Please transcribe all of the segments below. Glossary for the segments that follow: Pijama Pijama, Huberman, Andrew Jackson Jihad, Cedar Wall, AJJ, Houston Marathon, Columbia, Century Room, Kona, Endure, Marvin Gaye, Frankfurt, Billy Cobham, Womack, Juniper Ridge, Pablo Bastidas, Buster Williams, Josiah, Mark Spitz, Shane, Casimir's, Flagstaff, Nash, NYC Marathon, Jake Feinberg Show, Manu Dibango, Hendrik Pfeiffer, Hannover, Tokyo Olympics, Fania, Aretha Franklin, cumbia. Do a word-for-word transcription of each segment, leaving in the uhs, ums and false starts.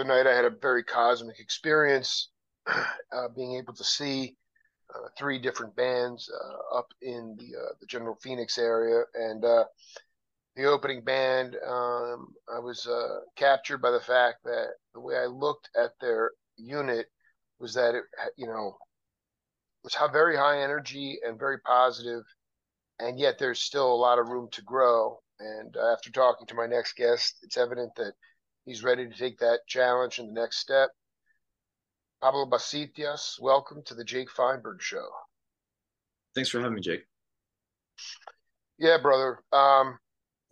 other night I had a very cosmic experience, uh, being able to see uh, three different bands uh, up in the, uh, the General Phoenix area. And uh, the opening band, um, I was uh, captured by the fact that the way I looked at their unit was that it, you know, was how very high energy and very positive, and yet there's still a lot of room to grow. And after talking to my next guest, it's evident that he's ready to take that challenge and the next step. Pablo Bastidas, welcome to the Jake Feinberg Show. Thanks for having me, Jake. Yeah, brother. Um,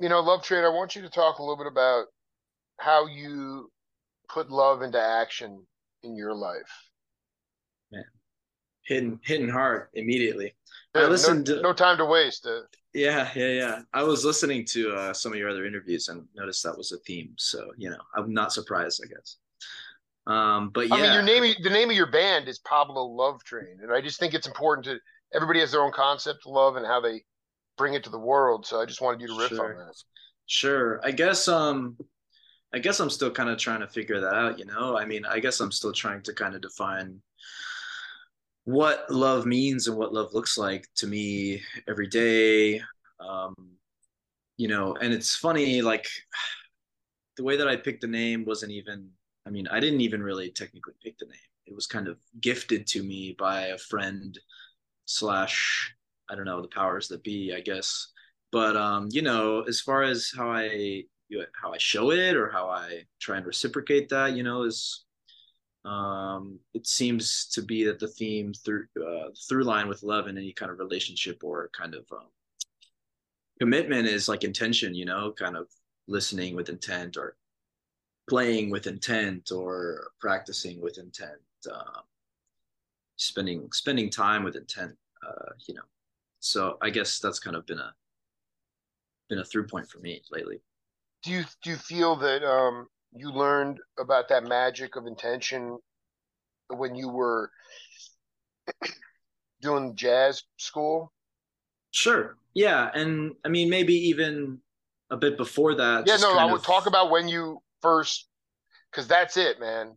you know, Love Train, I want you to talk a little bit about how you put love into action in your life. Man, hitting, hitting hard immediately. Yeah, I listened no, to... no time to waste. Uh... Yeah, yeah, yeah. I was listening to uh, some of your other interviews and noticed that was a theme. So, you know, I'm not surprised, I guess. Um, but yeah. I mean, your name, the name of your band is Pablo Love Train. And I just think it's important to, everybody has their own concept of love and how they bring it to the world. So I just wanted you to riff sure. on that. Sure. I guess, um, I guess I'm still kind of trying to figure that out, you know? I mean, I guess I'm still trying to kind of define what love means and what love looks like to me every day. Um, you know, and it's funny, like the way that I picked the name wasn't even, I mean, I didn't even really technically pick the name. It was kind of gifted to me by a friend slash, I don't know, the powers that be, I guess. But, um, you know, as far as how I, how I show it or how I try and reciprocate that, you know, is, um it seems to be that the theme through uh through line with love in any kind of relationship or kind of um commitment is like intention, you know, kind of listening with intent or playing with intent or practicing with intent, um spending spending time with intent, uh you know. So I guess that's kind of been a been a through point for me lately. Do you do you feel that um you learned about that magic of intention when you were doing jazz school? Sure. Yeah. And I mean, maybe even a bit before that. Yeah, no, I would of... talk about when you first, because that's it, man.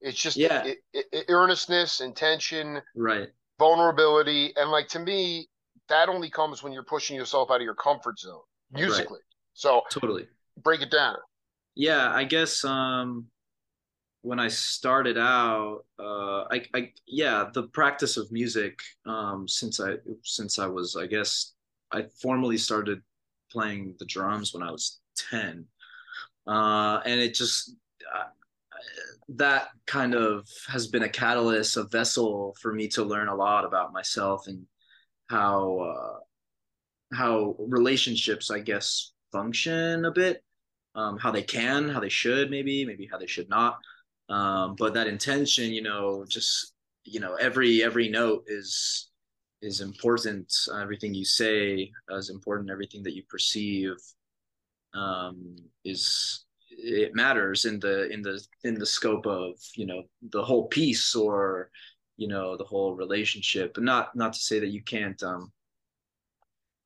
It's just yeah. it, it, it, earnestness, intention, right? Vulnerability. And like, to me, that only comes when you're pushing yourself out of your comfort zone musically. Right. So totally break it down. Yeah, I guess um, when I started out, uh, I, I yeah, the practice of music um, since I since I was, I guess, I formally started playing the drums when I was ten, uh, and it just uh, that kind of has been a catalyst, a vessel for me to learn a lot about myself and how uh, how relationships, I guess, function a bit. Um, how they can, how they should, maybe, maybe how they should not. Um, but that intention, you know, just, you know, every, every note is, is important. Everything you say is important. Everything that you perceive um, is, it matters in the, in the, in the scope of, you know, the whole piece or, you know, the whole relationship. But not, not to say that you can't, um,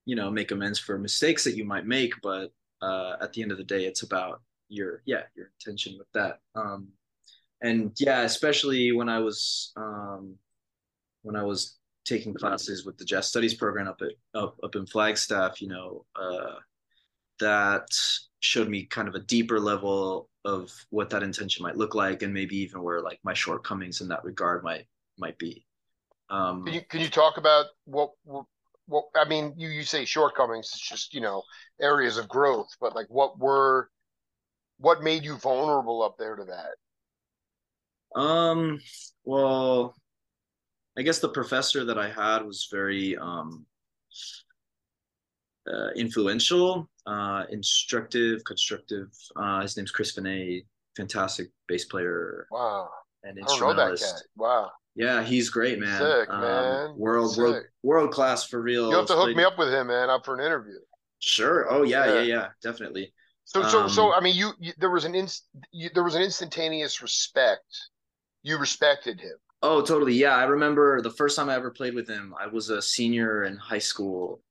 you know, make amends for mistakes that you might make, but Uh, at the end of the day, it's about your, yeah, your intention with that. Um, and yeah, especially when I was, um, when I was taking classes with the Jazz Studies program up at, up, up in Flagstaff, you know, uh, that showed me kind of a deeper level of what that intention might look like. And maybe even where like my shortcomings in that regard might, might be. Um, can you, can you talk about what, what... Well, I mean, you, you say shortcomings, it's just, you know, areas of growth, but like what were, what made you vulnerable up there to that? Um, well, I guess the professor that I had was very um, uh, influential, uh, instructive, constructive. Uh, his name's Chris Finay, fantastic bass player. Wow. And instrumentalist. I don't know that cat. Wow. Yeah, he's great, man. Sick, man. Um, world, Sick. world, world class for real. You have to hook me up with him, man. Up for an interview. Sure. Oh yeah, yeah, yeah, yeah. Definitely. So, um, so, so. I mean, you, you there was an inst, you, there was an instantaneous respect. You respected him. Oh, totally. Yeah, I remember the first time I ever played with him. I was a senior in high school,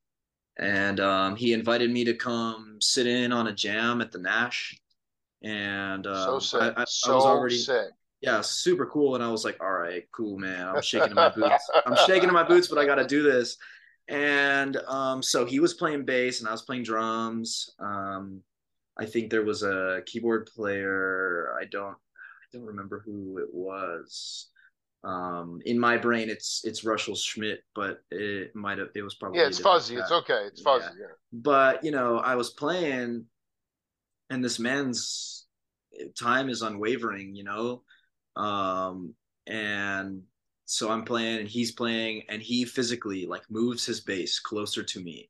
and um, he invited me to come sit in on a jam at the Nash, And um, so sick. I, I, so I was already sick. Yeah, super cool. And I was like, all right, cool, man. I'm shaking in my boots. I'm shaking in my boots, but I got to do this. And um, so he was playing bass and I was playing drums. Um, I think there was a keyboard player. I don't, I don't remember who it was. Um, in my brain, it's it's Russell Schmidt, but it might have. It was probably yeah. It's fuzzy. It's okay. It's fuzzy. Yeah. Yeah. But you know, I was playing, and this man's time is unwavering. You know, um, and. So I'm playing and he's playing and he physically like moves his bass closer to me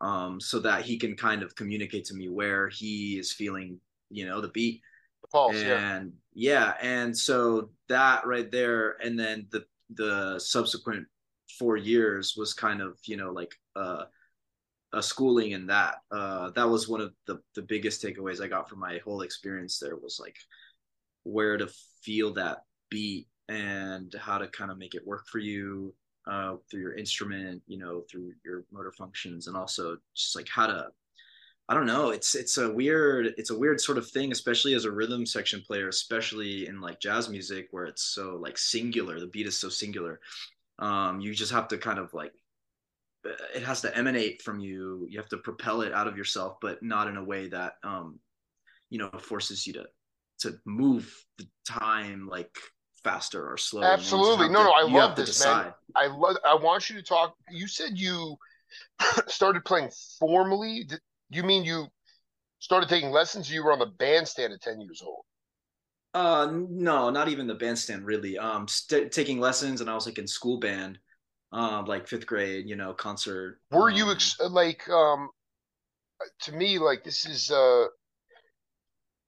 um, so that he can kind of communicate to me where he is feeling, you know, the beat. The pulse, and yeah. yeah. And so that right there. And then the, the subsequent four years was kind of, you know, like uh, a schooling in that. Uh, that was one of the, the biggest takeaways I got from my whole experience there was like where to feel that beat. And how to kind of make it work for you uh, through your instrument, you know, through your motor functions, and also just like how to, I don't know, it's it's a weird, it's a weird sort of thing, especially as a rhythm section player, especially in like jazz music where it's so like singular, the beat is so singular. Um, you just have to kind of like, it has to emanate from you. You have to propel it out of yourself, but not in a way that, um, you know, forces you to to move the time like, faster or slower. Absolutely. No, to, no, I love this, man. I love, I want you to talk. You said you started playing formally. Did, you mean you started taking lessons? You were on the bandstand at ten years old. Uh, no, not even the bandstand really. Um, st- taking lessons. And I was like in school band, um, like fifth grade, you know, concert. Were um, you ex- like, um, to me, like this is, uh,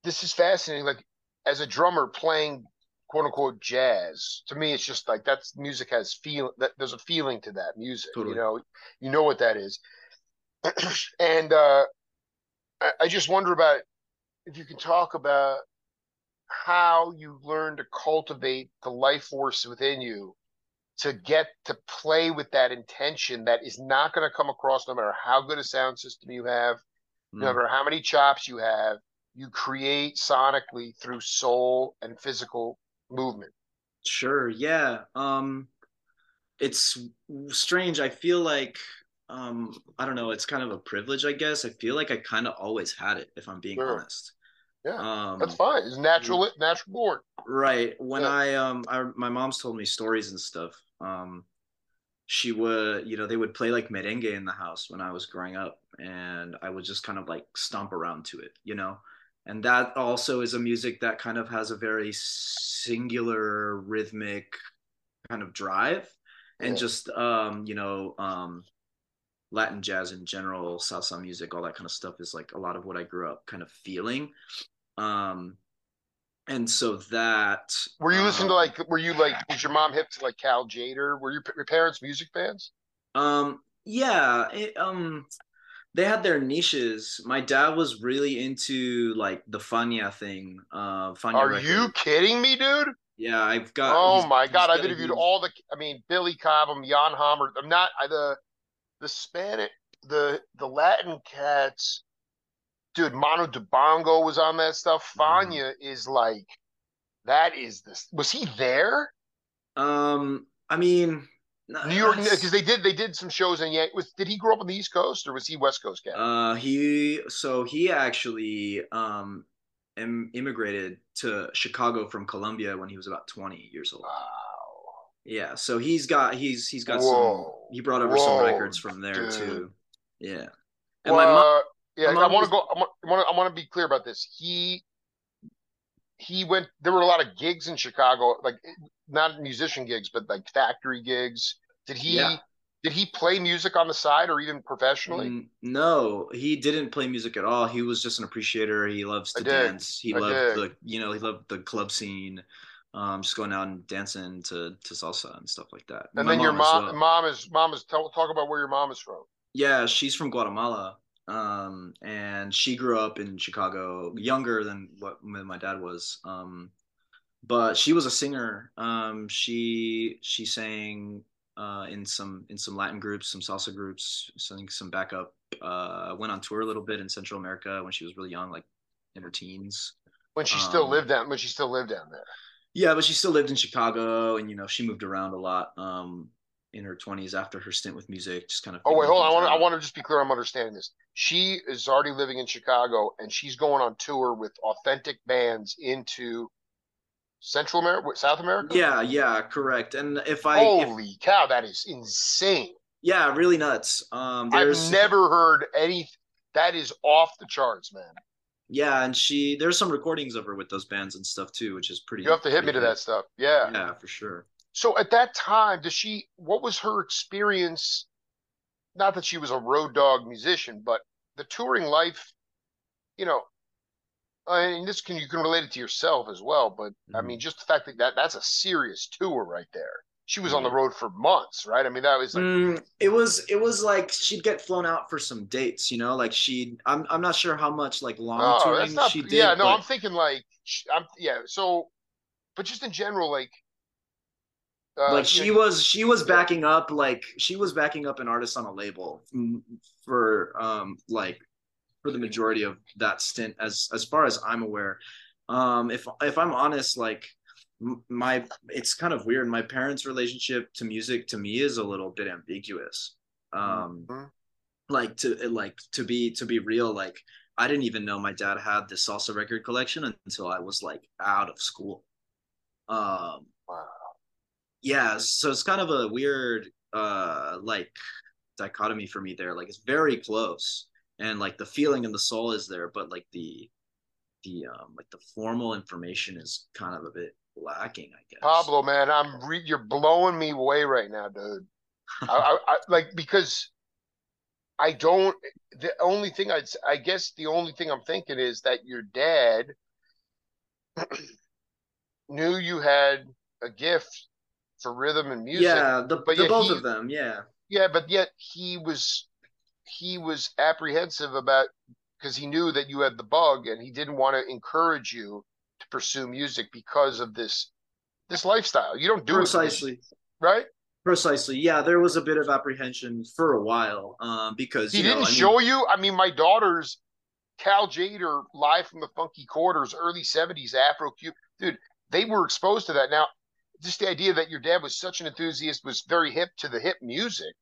this is fascinating. Like as a drummer playing "quote unquote jazz." To me, it's just like that's music has feel. That there's a feeling to that music, totally. You know. You know what that is, and uh, I, I just wonder about if you can talk about how you learn to cultivate the life force within you to get to play with that intention that is not going to come across no matter how good a sound system you have, mm. no matter how many chops you have. You create sonically through soul and physical movement. Sure. Yeah. Um, it's strange. I feel like, um, I don't know, it's kind of a privilege, I guess. I feel like I kind of always had it, if I'm being sure. honest. Yeah. Um, that's fine. It's natural, natural born. Right. When yeah. I, um, I, my mom's told me stories and stuff. Um, she would, you know, they would play like merengue in the house when I was growing up, and I would just kind of like stomp around to it, you know? And that also is a music that kind of has a very singular rhythmic kind of drive, and yeah. just, um, you know, um, Latin jazz in general, salsa music, all that kind of stuff is like a lot of what I grew up kind of feeling. Um, and so that. Were you um, listening to like, were you like, was your mom hip to like Cal Jader? Were your, your parents music fans? Um, yeah. It, um. They had their niches. My dad was really into like the Fania thing. Uh, Fania Are record. You kidding me, dude? Yeah, I've got. Oh my god, I've interviewed be... all the. I mean, Billy Cobham, Jan Hammer. I'm not I, the the Spanish, the the Latin cats. Dude, Manu Dibango was on that stuff. Fania mm-hmm. is like, that is this. Was he there? Um, I mean. New York, because they did they did some shows, and yet was did he grow up on the East Coast or was he West Coast guy? Uh, he so he actually um em- immigrated to Chicago from Columbia when he was about twenty years old. Wow. Yeah, so he's got he's he's got Whoa. some he brought over Whoa, some records from there dude. too. Yeah, and well, my mom. Uh, yeah, my mom I want to was... go. I want I want to be clear about this. He he went. There were a lot of gigs in Chicago, like not musician gigs, but like factory gigs. Did he yeah. did he play music on the side or even professionally? No, he didn't play music at all. He was just an appreciator. He loves to dance. He I loved did. the you know, he loved the club scene. Um, just going out and dancing to, to salsa and stuff like that. And My then mom your mom well. mom is mom is tell, talk about where your mom is from. Yeah, she's from Guatemala. Um, and she grew up in Chicago, younger than what my dad was. Um, but she was a singer. Um, she she sang uh in some in some Latin groups, some salsa groups, sending some backup. Uh went on tour a little bit in Central America when she was really young, like in her teens. When she um, still lived down, when she still lived down there. Yeah, but she still lived in Chicago, and you know she moved around a lot um, in her twenties after her stint with music. Just kind of. Oh wait, hold on. I want, I want to just be clear. I'm understanding this. She is already living in Chicago, and she's going on tour with authentic bands into Central America, South America. Yeah, yeah, correct. And if I holy if, cow, that is insane. Yeah, really nuts. Um, I've never heard any. That is off the charts, man. Yeah, and she there's some recordings of her with those bands and stuff too, which is pretty. You have to hit me to that stuff. Yeah. Yeah, for sure. So at that time, does she what was her experience? Not that she was a road dog musician, but the touring life, you know, I mean, this can you can relate it to yourself as well, but mm-hmm. I mean, just the fact that, that that's a serious tour right there. She was on the road for months, right? I mean, that was like mm, it was it was like she'd get flown out for some dates, you know, like she I'm I'm not sure how much like long oh, touring not, she did. Yeah, no, but... I'm thinking like I'm yeah. So, but just in general, like uh, like she know, was she was backing up like she was backing up an artist on a label for um like for the majority of that stint, as as far as I'm aware. Um, if if I'm honest, like. My it's kind of weird. My parents' relationship to music to me is a little bit ambiguous. Um, mm-hmm. Like to like to be to be real, like I didn't even know my dad had the salsa record collection until I was like out of school. Um, wow. Yeah, so it's kind of a weird uh, like dichotomy for me there. Like it's very close, and like the feeling and the soul is there, but like the the um, like the formal information is kind of a bit. Lacking, I guess. Pablo, man, I'm re- you're blowing me away right now, dude. I, I, I like because I don't. The only thing I'd, I guess, the only thing I'm thinking is that your dad knew you had a gift for rhythm and music. Yeah, the, but the both he, of them. Yeah, yeah, but yet he was he was apprehensive about because he knew that you had the bug, and he didn't want to encourage you. Pursue music because of this this lifestyle you don't do precisely it, right precisely yeah there was a bit of apprehension for a while um because he you didn't know, show I mean, you I mean my daughter's Cal Jader Live from the Funky Quarters early seventies Afro Cube dude they were exposed to that now just the idea that your dad was such an enthusiast was very hip to the hip music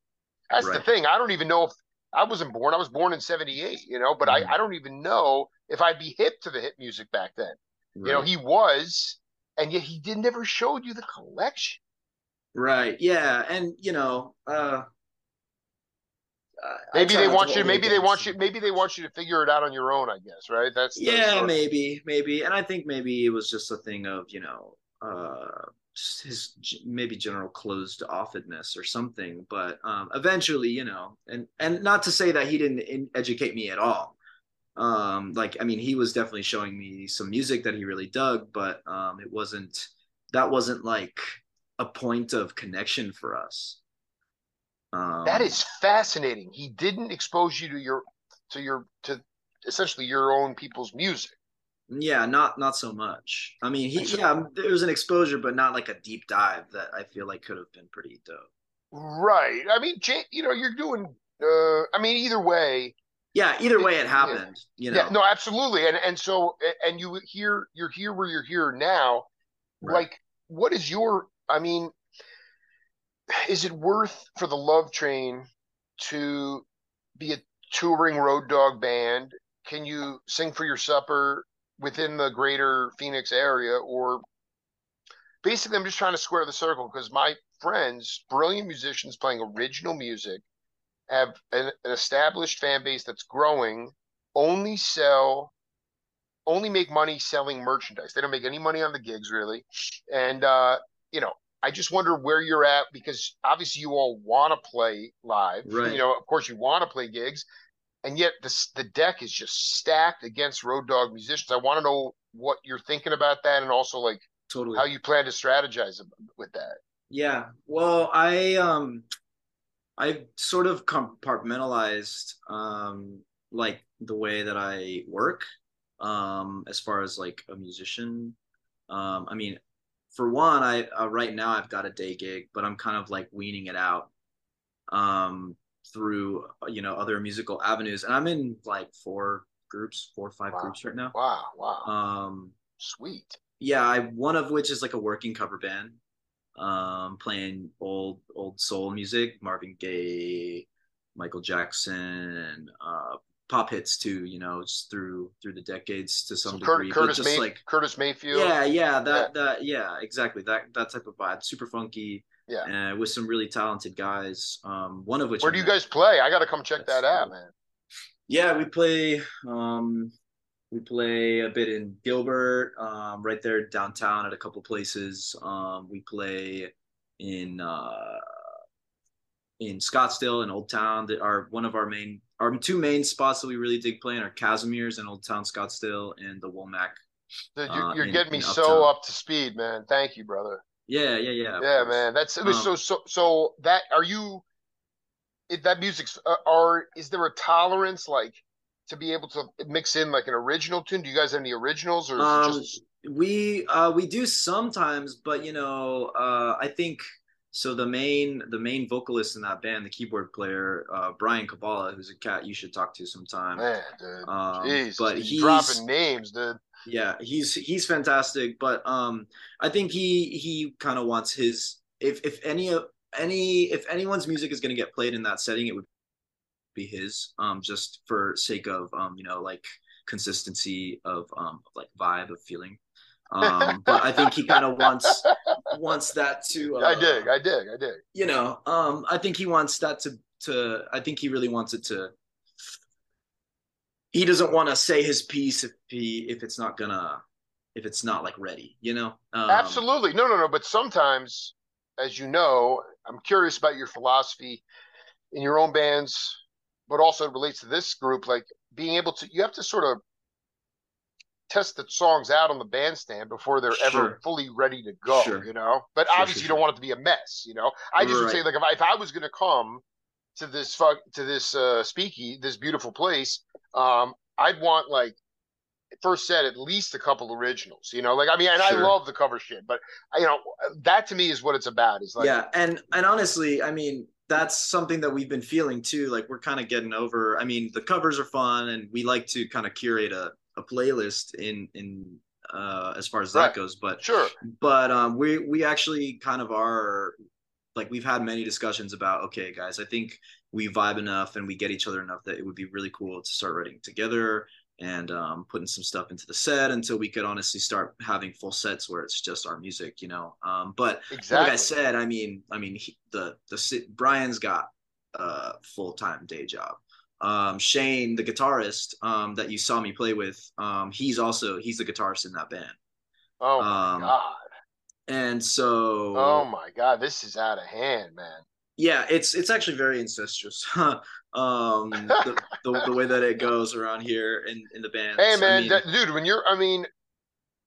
that's right. The thing I don't even know if I wasn't born I was born in seventy-eight you know but mm-hmm. I, I don't even know if I'd be hip to the hip music back then. Right. You know, he was, and yet he did never showed you the collection. Right. Yeah. And, you know, uh, maybe they want you, maybe they want you, maybe they want you to figure it out on your own, I guess. Right. That's, that's yeah, sort of... maybe, maybe. And I think maybe it was just a thing of, you know, uh, his maybe general closed offedness or something, but, um, eventually, you know, and, and not to say that he didn't educate me at all. Um, like, I mean, he was definitely showing me some music that he really dug, but, um, it wasn't, that wasn't like a point of connection for us. Um, that is fascinating. He didn't expose you to your, to your, to essentially your own people's music. Yeah. Not, not so much. I mean, he, yeah, there was an exposure, but not like a deep dive that I feel like could have been pretty dope. Right. I mean, you know, you're doing, uh, I mean, either way. Yeah, either way it happened, yeah. You know. Yeah, no, absolutely. And and so and you hear you're here where you're here now. Right. Like what is your I mean is it worth for the Love Train to be a touring road dog band? Can you sing for your supper within the greater Phoenix area or basically I'm just trying to square the circle because my friends, brilliant musicians playing original music have an, an established fan base that's growing, only sell, only make money selling merchandise. They don't make any money on the gigs, really. And, uh, you know, I just wonder where you're at because obviously you all want to play live. Right. You know, of course you want to play gigs. And yet this, the deck is just stacked against road dog musicians. I want to know what you're thinking about that and also, like, totally. How you plan to strategize with that. Yeah. Well, I... um. I've sort of compartmentalized um, like the way that I work um, as far as like a musician. Um, I mean, for one, I uh, right now I've got a day gig, but I'm kind of like weaning it out um, through, you know, other musical avenues. And I'm in like four groups, four or five wow. groups right now. Wow. Wow. Um, Sweet. Yeah, I, one of which is like a working cover band, um, playing old old soul music, Marvin Gaye, Michael Jackson, uh, pop hits too. You know, just through through the decades to some, some degree. Curtis, but just May- like Curtis Mayfield. Yeah, yeah, that yeah. that yeah, exactly that that type of vibe, super funky. Yeah, uh, with some really talented guys. Um, one of which. Where do you guys play? I got to come check that out, man. Yeah, we play. Um, we play a bit in Gilbert, um, right there downtown at a couple places. Um, we play in uh, in Scottsdale and Old Town. That are one of our main, our two main spots that we really dig playing are Casimir's and Old Town Scottsdale and the Womack. Dude, you're, uh, you're in, getting me so up to speed, man. Thank you, brother. Yeah, yeah, yeah. Yeah, man. That's um, so so so. That are you? If that music's uh, are is there a tolerance like? To be able to mix in like an original tune? Do you guys have any originals or is um, it just... we uh we do sometimes, but you know, uh I think so the main the main vocalist in that band, the keyboard player, uh Brian Cabala, who's a cat you should talk to sometime. Man, dude. Um, Jeez, but he's dropping names, dude. Yeah, he's he's fantastic. But um I think he he kind of wants his if if any any if anyone's music is gonna get played in that setting, it would be his, um just for sake of um you know, like consistency of um of like vibe of feeling, um but I think he kind of wants wants that to uh, I dig I dig I dig you know, um I think he wants that to to I think he really wants it to he doesn't want to say his piece if he if it's not gonna if it's not like ready, you know. Um, absolutely. No no no but sometimes, as you know, I'm curious about your philosophy in your own bands, but also it relates to this group, like being able to, you have to sort of test the songs out on the bandstand before they're sure. ever fully ready to go, sure. you know? But sure, obviously sure. you don't want it to be a mess, you know? I just right. would say, like, if I, if I was going to come to this, fuck, to this uh, speakeasy, this beautiful place, um, I'd want, like, first set, at least a couple originals, you know? Like, I mean, and sure. I love the cover shit, but, you know, that to me is what it's about. Is like, yeah, and and honestly, I mean, that's something that we've been feeling too. Like we're kind of getting over, I mean, the covers are fun and we like to kind of curate a, a playlist in, in, uh, as far as right. that goes, but sure. But, um, we, we actually kind of are like, we've had many discussions about, okay, guys, I think we vibe enough and we get each other enough that it would be really cool to start writing together and, um, putting some stuff into the set until we could honestly start having full sets where it's just our music, you know? Um, but exactly. like I said, I mean, I mean, he, the, the, Brian's got a full-time day job. Um, Shane, the guitarist, um, that you saw me play with, um, he's also, he's the guitarist in that band. Oh my um, God. And so, oh my God, this is out of hand, man. Yeah, it's it's actually very incestuous, um, the, the, the way that it goes around here in, in the band. Hey, man, I mean, that, dude, when you're, I mean,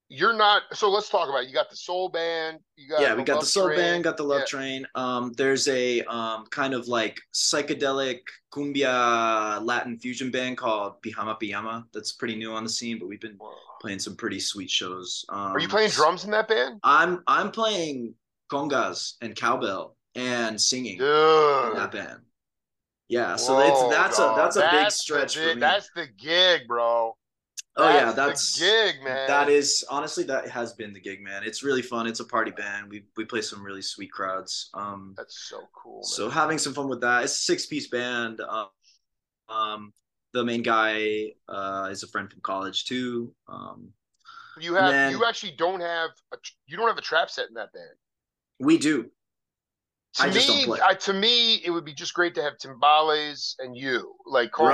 you're not, so let's talk about it. You got the soul band. You got yeah, we got the soul train. band, got the love yeah. train. Um, there's a um, kind of like psychedelic cumbia Latin fusion band called Pijama Pijama that's pretty new on the scene, but we've been Whoa. playing some pretty sweet shows. Um, Are you playing drums in that band? I'm I'm playing congas and cowbell. And singing Dude. in that band, yeah. So Whoa, that's that's God. a that's a that's big stretch. Big, for me. That's the gig, bro. Oh that's yeah, that's the gig, man. That is honestly that has been the gig, man. It's really fun. It's a party band. We we play some really sweet crowds. Um, that's so cool. Man. So having some fun with that. It's a six piece band. Um, um, the main guy uh is a friend from college too. Um, you have then, you actually don't have a, you don't have a trap set in that band. We do. To I me, I, to me, it would be just great to have timbales and you, like congas,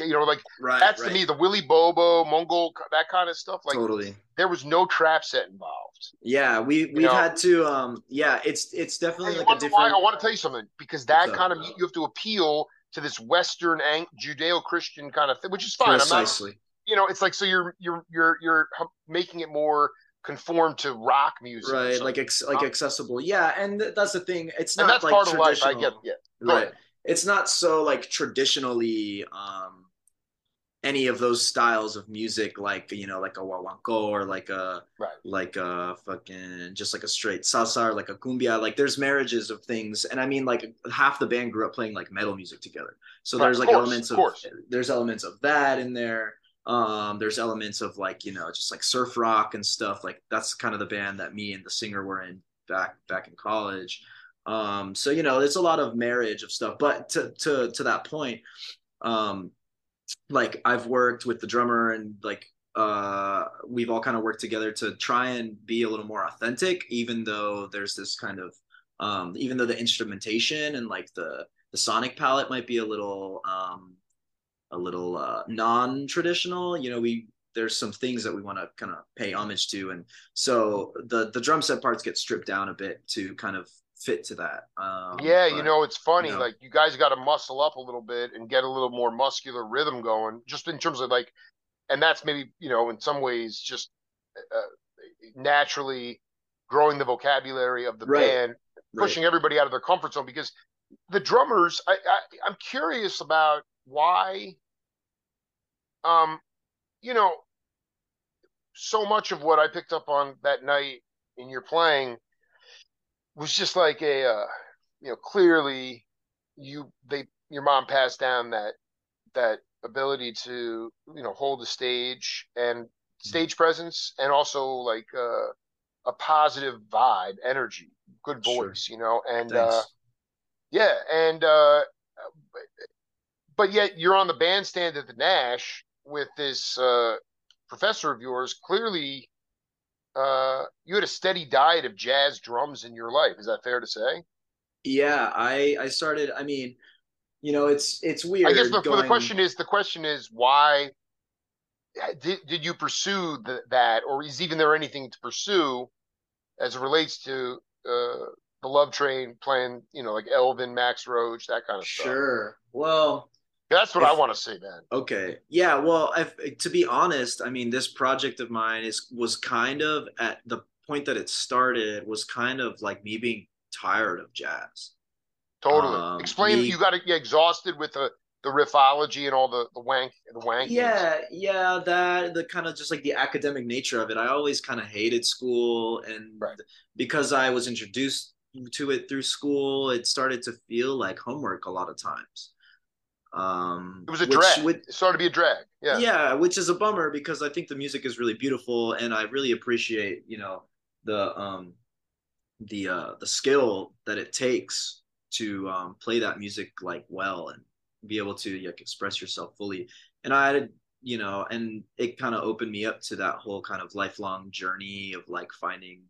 right. you know, like right, that's right. to me the Willy Bobo, Mongol, that kind of stuff. Like, totally. There was no trap set involved. Yeah, we we've know? had to. Um, yeah, it's it's definitely hey, like a different. Why, I want to tell you something because that kind of you have to appeal to this Western ang- Judeo-Christian kind of thing, which is fine. Precisely. I'm not, you know, it's like so you're you're you're you're making it more. Conform to rock music, right? Like, ex- like accessible, yeah. And th- that's the thing; it's not and that's like part traditional, of life. I get, yeah. right? Ahead. It's not so like traditionally um, any of those styles of music, like you know, like a huahuaco or like a right. like a fucking just like a straight salsa or like a cumbia. Like, there's marriages of things, and I mean, like half the band grew up playing like metal music together, so right. there's like of course, elements of, of there's elements of that in there. Um, there's elements of like, you know, just like surf rock and stuff. Like that's kind of the band that me and the singer were in back, back in college. Um, so, you know, it's a lot of marriage of stuff, but to, to, to that point, um, like I've worked with the drummer and like, uh, we've all kind of worked together to try and be a little more authentic, even though there's this kind of, um, even though the instrumentation and like the, the sonic palette might be a little, um, a little uh, non-traditional, you know, we, there's some things that we want to kind of pay homage to. And so the, the drum set parts get stripped down a bit to kind of fit to that. Um, yeah. But, you know, it's funny. You know, like you guys got to muscle up a little bit and get a little more muscular rhythm going just in terms of like, and that's maybe, you know, in some ways just uh, naturally growing the vocabulary of the right. band, pushing right. everybody out of their comfort zone, because the drummers, I, I I'm curious about why, um, you know, so much of what I picked up on that night in your playing was just like a, uh, you know, clearly you, they, your mom passed down that, that ability to, you know, hold the stage and stage presence, and also like uh, a positive vibe, energy, good voice, sure. you know, and uh, yeah, and uh, but yet you're on the bandstand at the Nash with this uh, professor of yours. Clearly, uh, you had a steady diet of jazz drums in your life. Is that fair to say? Yeah, I I started. I mean, you know, it's it's weird. I guess the, going... the question is the question is why did did you pursue the, that, or is even there anything to pursue as it relates to uh, the Love Train, playing, you know, like Elvin, Max Roach, that kind of sure. stuff? Sure. Well. That's what if, I want to see, man. Okay. Yeah. Well, I've, to be honest, I mean, this project of mine is was kind of at the point that it started was kind of like me being tired of jazz. Totally. Um, Explain. Me, you got yeah, exhausted with the, the riffology and all the, the wank, the wank. Yeah. Yeah. That the kind of just like the academic nature of it. I always kind of hated school, and right. because I was introduced to it through school, it started to feel like homework a lot of times. Um, it was a drag. Which, it started to be a drag. Yeah, yeah, which is a bummer because I think the music is really beautiful, and I really appreciate, you know, the um, the uh, the skill that it takes to um, play that music like well and be able to like express yourself fully. And I, you know, and it kind of opened me up to that whole kind of lifelong journey of like finding,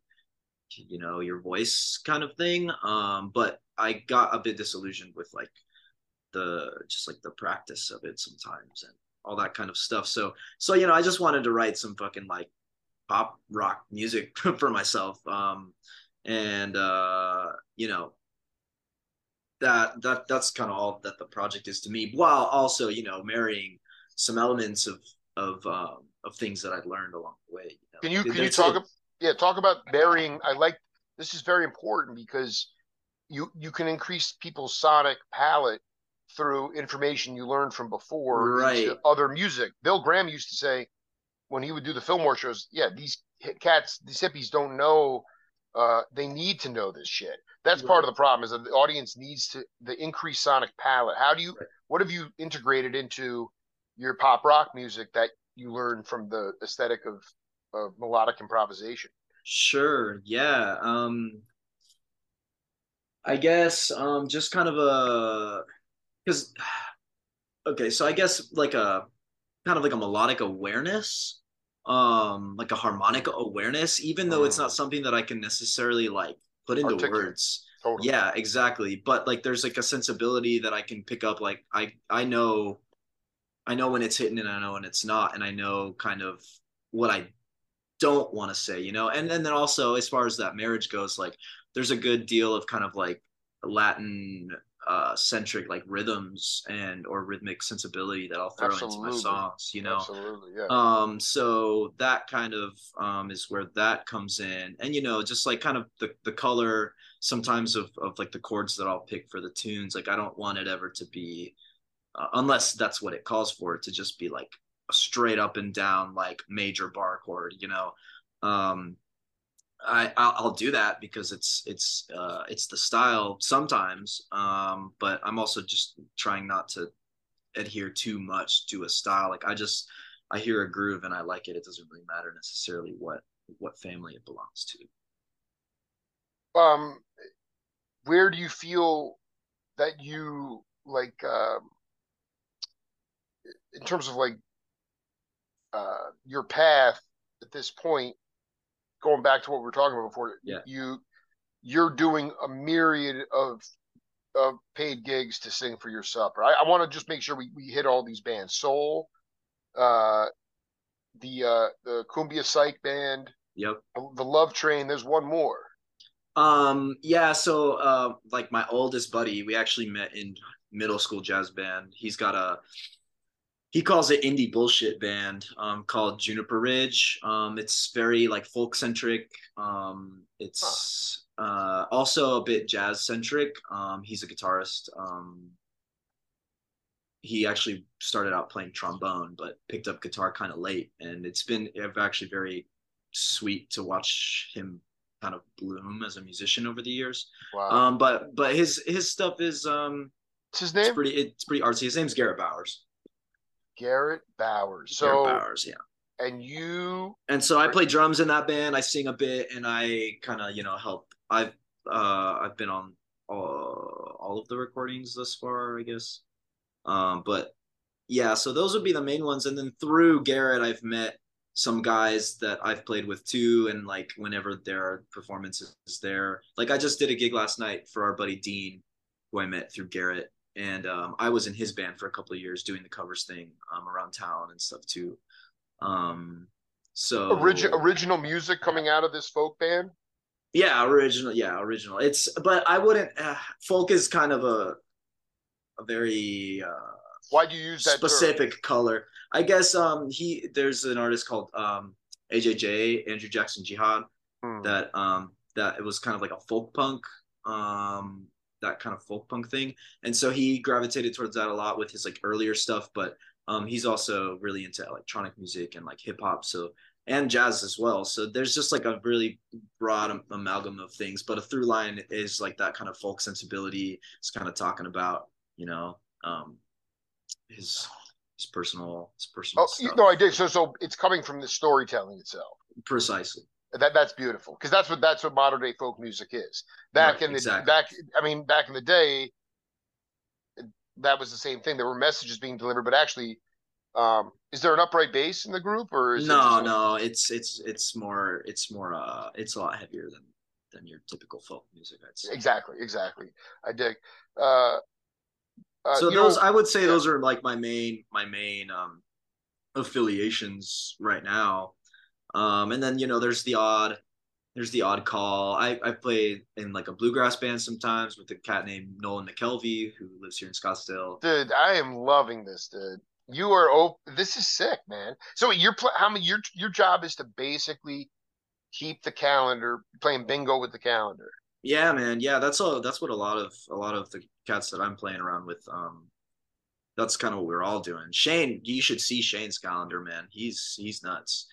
you know, your voice kind of thing. Um, but I got a bit disillusioned with like. the just like the practice of it sometimes and all that kind of stuff. So, so, you know, I just wanted to write some fucking like pop rock music for myself. Um, and, uh, you know, that, that, that's kind of all that the project is to me, while also, you know, marrying some elements of, of, um, of things that I'd learned along the way. You know? Can you, can you talk, it, yeah, talk about marrying. I like, this is very important because you, you can increase people's sonic palette through information you learned from before, right? Other music. Bill Graham used to say when he would do the Fillmore shows, "Yeah, these cats, these hippies don't know. Uh, they need to know this shit." That's right. Part of the problem is that the audience needs to the increased sonic palette. How do you? Right. What have you integrated into your pop rock music that you learned from the aesthetic of, of melodic improvisation? Sure. Yeah. Um, I guess um, just kind of a. Because, okay, so I guess like a kind of like a melodic awareness, um, like a harmonic awareness, even though it's not something that I can necessarily like put into Articulate. Words. Totally. Yeah, exactly. But like, there's like a sensibility that I can pick up. Like I, I know, I know when it's hitting and I know when it's not. And I know kind of what I don't want to say, you know? And, and then also as far as that marriage goes, like there's a good deal of kind of like Latin uh centric like rhythms and or rhythmic sensibility that I'll throw Absolutely. Into my songs, you know. Absolutely, yeah. Um so that kind of um is where that comes in. And you know, just like kind of the the color sometimes of of like the chords that I'll pick for the tunes. Like I don't want it ever to be uh, unless that's what it calls for, to just be like a straight up and down like major bar chord, you know. Um I I'll do that because it's it's uh it's the style sometimes, um but I'm also just trying not to adhere too much to a style. Like I just I hear a groove and I like it, it doesn't really matter necessarily what what family it belongs to. Um, where do you feel that you like um, in terms of like uh, your path at this point? Going back to what we were talking about before, yeah. you you're doing a myriad of of paid gigs to sing for your supper. I, I want to just make sure we, we hit all these bands: soul, uh, the uh, the Cumbia Psych Band, yep, the Love Train. There's one more. Um, yeah. So, uh, like my oldest buddy, we actually met in middle school jazz band. He's got a He calls it indie bullshit band um, called Juniper Ridge. Um, it's very like folk centric. Um, it's huh. uh, also a bit jazz centric. Um, he's a guitarist. Um, he actually started out playing trombone, but picked up guitar kind of late. And it's been actually very sweet to watch him kind of bloom as a musician over the years. Wow. Um, but but his his stuff is um, What's his name? It's pretty it's pretty artsy. His name's Garrett Bowers. Garrett Bowers. So, Garrett Bowers, yeah. And you... And so I play drums in that band. I sing a bit, and I kind of, you know, help. I've uh, I've been on all, all of the recordings thus far, I guess. Um, but, yeah, so those would be the main ones. And then through Garrett, I've met some guys that I've played with, too, and, like, whenever there are performances there. Like, I just did a gig last night for our buddy Dean, who I met through Garrett. And um, I was in his band for a couple of years doing the covers thing um, around town and stuff too. Um, so Origi- original music coming out of this folk band? Yeah, original. Yeah, original. It's but I wouldn't. Uh, folk is kind of a a very uh, why do you use that specific term? Color? I guess um, he there's an artist called um, A J J, Andrew Jackson Jihad, hmm. that um, that it was kind of like a folk punk. Um, that kind of folk punk thing. And so he gravitated towards that a lot with his like earlier stuff, but um, he's also really into electronic music and like hip hop. So, and jazz as well. So there's just like a really broad am- amalgam of things, but a through line is like that kind of folk sensibility. It's kind of talking about, you know, um, his, his personal, his personal oh, stuff. No, I did. So, so it's coming from the storytelling itself. Precisely. That that's beautiful because that's what that's what modern day folk music is. Back right, in the exactly. back, I mean, back in the day, that was the same thing. There were messages being delivered, but actually, um, is there an upright bass in the group or is no? It no, it's it's it's more it's more uh it's a lot heavier than than your typical folk music. I'd say. Exactly, exactly. I dig. Uh, uh, so those know, I would say yeah. those are like my main my main um affiliations right now. Um, and then, you know, there's the odd, there's the odd call. I, I played in like a bluegrass band sometimes with a cat named Nolan McKelvey who lives here in Scottsdale. Dude, I am loving this, dude. You are, op- this is sick, man. So you're pl- how many, your, your job is to basically keep the calendar, playing bingo with the calendar. Yeah, man. Yeah. That's all, that's what a lot of, a lot of the cats that I'm playing around with, um, that's kind of what we're all doing. Shane, you should see Shane's calendar, man. He's, he's nuts.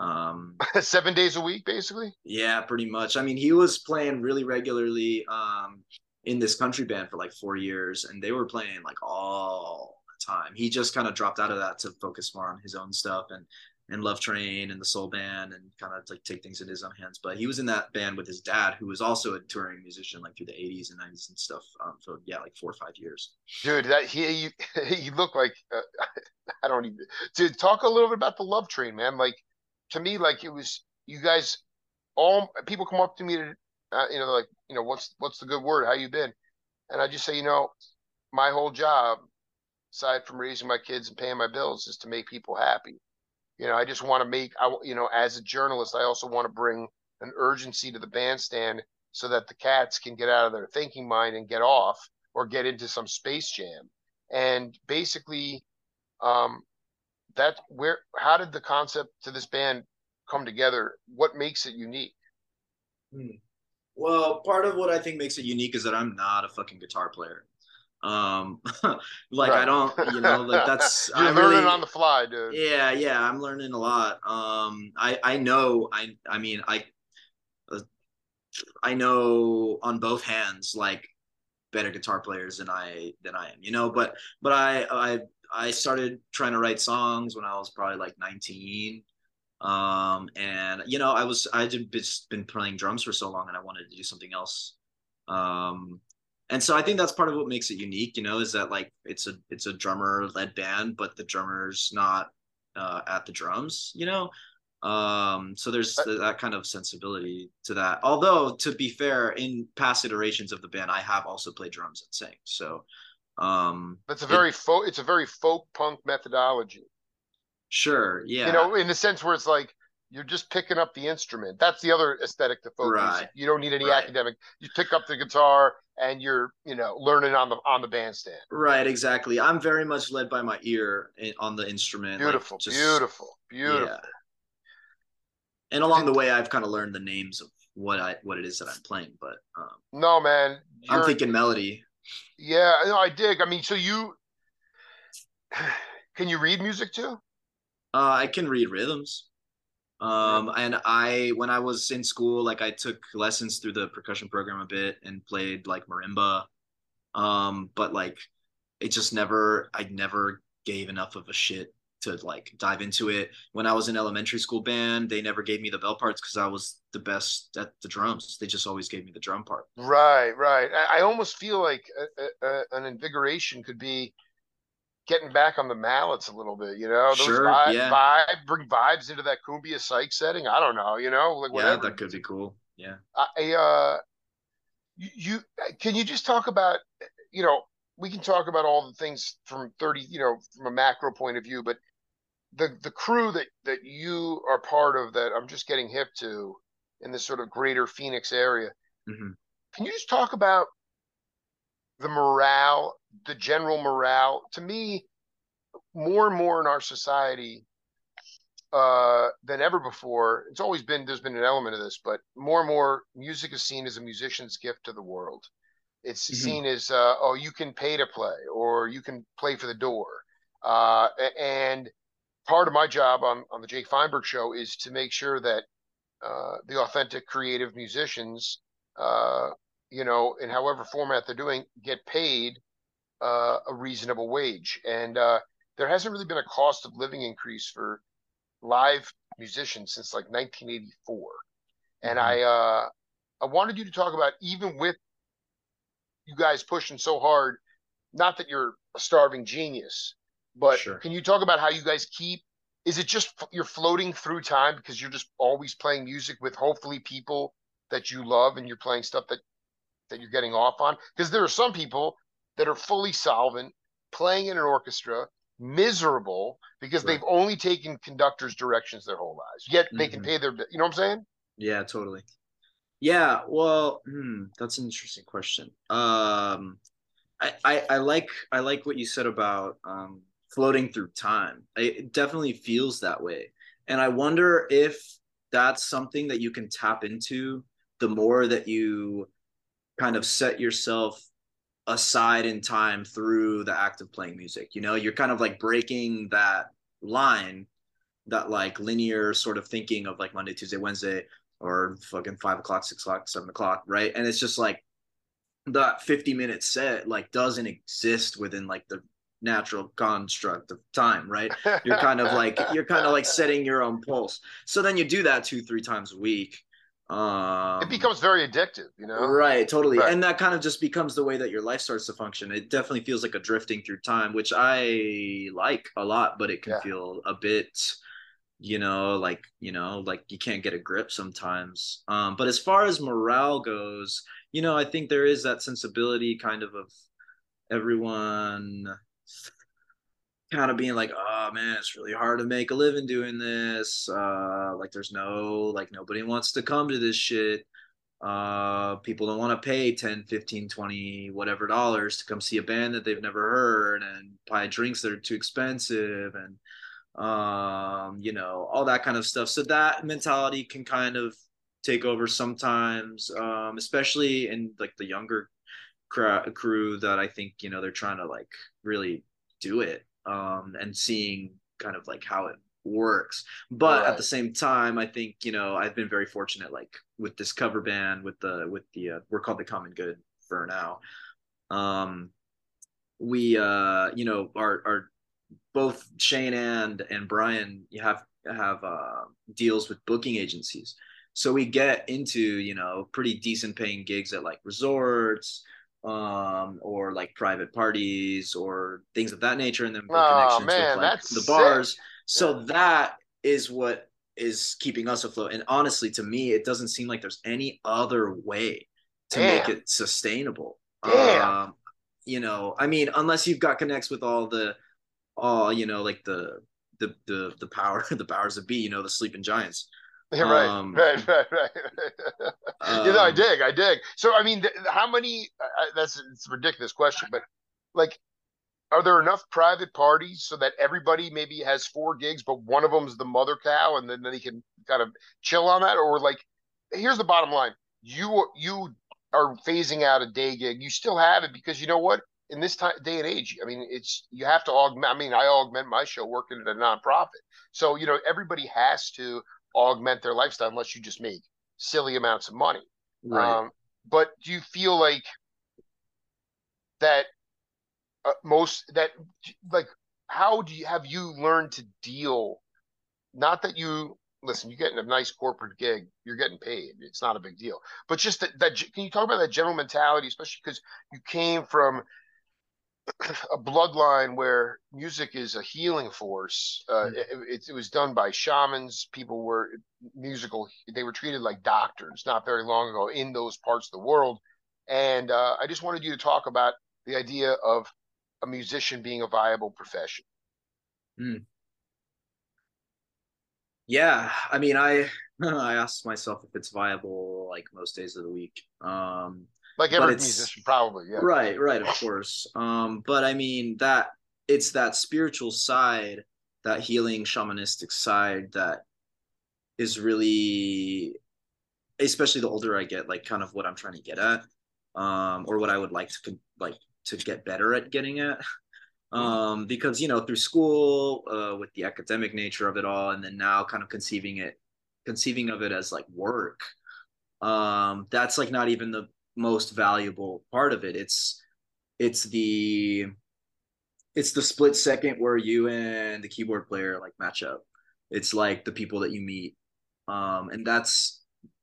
Um, seven days a week, basically. Yeah, pretty much. I mean, he was playing really regularly um, in this country band for like four years, and they were playing like all the time. He just kind of dropped out of that to focus more on his own stuff and and Love Train and the soul band and kind of like take things into his own hands. But he was in that band with his dad, who was also a touring musician like through the eighties and nineties and stuff. Um, for yeah, like four or five years. Dude, that he he looked like uh, I don't even. Dude, talk a little bit about the Love Train, man. Like. To me, like it was, you guys, all people come up to me, to, uh, you know, like, you know, what's what's the good word? How you been? And I just say, you know, my whole job, aside from raising my kids and paying my bills, is to make people happy. You know, I just want to make, I, you know, as a journalist, I also want to bring an urgency to the bandstand so that the cats can get out of their thinking mind and get off or get into some space jam. And basically, um, That's where, how did the concept to this band come together? What makes it unique? Hmm. Well, part of what I think makes it unique is that I'm not a fucking guitar player. Um, like right. I don't, you know, like that's, You're I'm learning really, on the fly, dude. Yeah. Yeah. I'm learning a lot. Um, I, I know, I, I mean, I, uh, I know on both hands, like better guitar players than I than I am, you know. But but I I I started trying to write songs when I was probably like nineteen, um, and you know I was I had just been playing drums for so long, and I wanted to do something else. Um, and so I think that's part of what makes it unique, you know, is that like it's a it's a drummer led band, but the drummer's not uh, at the drums, you know. Um, so there's that kind of sensibility to that. Although, to be fair, in past iterations of the band, I have also played drums and sang. So, um, that's a very it, folk. It's a very folk punk methodology. Sure. Yeah. You know, in the sense where it's like you're just picking up the instrument. That's the other aesthetic to folk right. music. You don't need any right. academic. You pick up the guitar and you're, you know, learning on the on the bandstand. Right. Exactly. I'm very much led by my ear on the instrument. Beautiful. Like just, beautiful. Beautiful. Yeah. And along the way, I've kind of learned the names of what I what it is that I'm playing. But um, no, man, I'm thinking melody. Yeah, no, I dig. I mean, so you can you read music too? Uh, I can read rhythms. Um, and I when I was in school, like I took lessons through the percussion program a bit and played like marimba. Um, but like it just never, I never gave enough of a shit to like dive into it. When I was in elementary school band, they never gave me the bell parts because I was the best at the drums. They just always gave me the drum part. Right, right. I, I almost feel like a, a, an invigoration could be getting back on the mallets a little bit, you know? Those sure, vibe, yeah. Vibe, bring vibes into that cumbia psych setting. I don't know, you know? Like whatever. Yeah, that could be cool. Yeah. I, uh, you, can you just talk about, you know, we can talk about all the things from thirty, you know, from a macro point of view, but the the crew that, that you are part of that I'm just getting hip to in this sort of greater Phoenix area. Mm-hmm. Can you just talk about the morale, the general morale? To me, more and more in our society uh, than ever before, it's always been, there's been an element of this, but more and more music is seen as a musician's gift to the world. It's mm-hmm. seen as, uh, oh, you can pay to play or you can play for the door. Uh, and part of my job on, on the Jake Feinberg Show is to make sure that uh, the authentic creative musicians, uh, you know, in however format they're doing, get paid uh, a reasonable wage. And uh, there hasn't really been a cost of living increase for live musicians since like nineteen eighty-four. Mm-hmm. And I, uh, I wanted you to talk about, even with you guys pushing so hard, not that you're a starving genius, but sure. Can you talk about how you guys keep, is it just you're floating through time because you're just always playing music with hopefully people that you love and you're playing stuff that, that you're getting off on? Because there are some people that are fully solvent, playing in an orchestra, miserable because right. they've only taken conductor's directions their whole lives, yet they mm-hmm. can pay their, you know what I'm saying? Yeah, totally. Yeah, well, hmm, that's an interesting question. Um, I, I, I like I like what you said about um, floating through time. It definitely feels that way. And I wonder if that's something that you can tap into the more that you kind of set yourself aside in time through the act of playing music. You know, you're kind of like breaking that line, that like linear sort of thinking of like Monday, Tuesday, Wednesday, or fucking five o'clock, six o'clock, seven o'clock, right? And it's just like that fifty-minute set like doesn't exist within like the natural construct of time, right? You're kind of like you're kind of like setting your own pulse. So then you do that two, three times a week. Um, it becomes very addictive, you know? Right, totally. Right. And that kind of just becomes the way that your life starts to function. It definitely feels like a drifting through time, which I like a lot, but it can yeah. feel a bit... you know, like, you know, like you can't get a grip sometimes. Um, but as far as morale goes, you know, I think there is that sensibility kind of of everyone kind of being like, oh man, it's really hard to make a living doing this. Uh, like there's no, like nobody wants to come to this shit. Uh, people don't want to pay ten, fifteen, twenty, whatever dollars to come see a band that they've never heard and buy drinks that are too expensive and, um you know, all that kind of stuff. So that mentality can kind of take over sometimes, um especially in like the younger cra- crew that I think, you know, they're trying to like really do it, um and seeing kind of like how it works. But right. at the same time, I think, you know, I've been very fortunate like with this cover band, with the with the uh, we're called the Common Good for now. Um, we, uh, you know, are, are both Shane and, and Brian have, have uh, deals with booking agencies. So we get into, you know, pretty decent paying gigs at like resorts, um, or like private parties or things of that nature. And then oh, connections man, with like the bars. Sick. So yeah. That is what is keeping us afloat. And honestly, to me, it doesn't seem like there's any other way to Damn. make it sustainable. Yeah. Um, you know, I mean, unless you've got connects with all the, all, you know, like the, the, the, the power, the powers that be, you know, the sleeping giants. Yeah, right, um, right, right, right, right. Um, you know, I dig, I dig. So, I mean, th- how many, uh, that's it's a ridiculous question, but like, are there enough private parties so that everybody maybe has four gigs, but one of them's the mother cow, and then, then he can kind of chill on that? Or like, here's the bottom line. You, you are phasing out a day gig. You still have it because you know what? In this time, day and age, I mean, it's, you have to augment. I mean, I augment my show working at a nonprofit. So, you know, everybody has to augment their lifestyle unless you just make silly amounts of money. Right. Um, but do you feel like that uh, most that like how do you have you learned to deal? Not that you listen, you're getting a nice corporate gig, you're getting paid, it's not a big deal. But just that, that can you talk about that general mentality, especially because you came from a bloodline where music is a healing force. Uh, mm-hmm. it, it, it was done by shamans. People were musical. They were treated like doctors not very long ago in those parts of the world. And uh, I just wanted you to talk about the idea of a musician being a viable profession. Mm. Yeah. I mean, I, I ask myself if it's viable, like most days of the week. Um, Like every musician, probably, yeah. Right, right, of course. Um, but I mean, that it's that spiritual side, that healing shamanistic side that is really, especially the older I get, like kind of what I'm trying to get at, um, or what I would like to like to get better at getting at. Um, because, you know, through school, uh, with the academic nature of it all, and then now kind of conceiving it, conceiving of it as like work. Um, that's like not even the most valuable part of it. It's it's the it's the split second where you and the keyboard player like match up. It's like the people that you meet, um and that's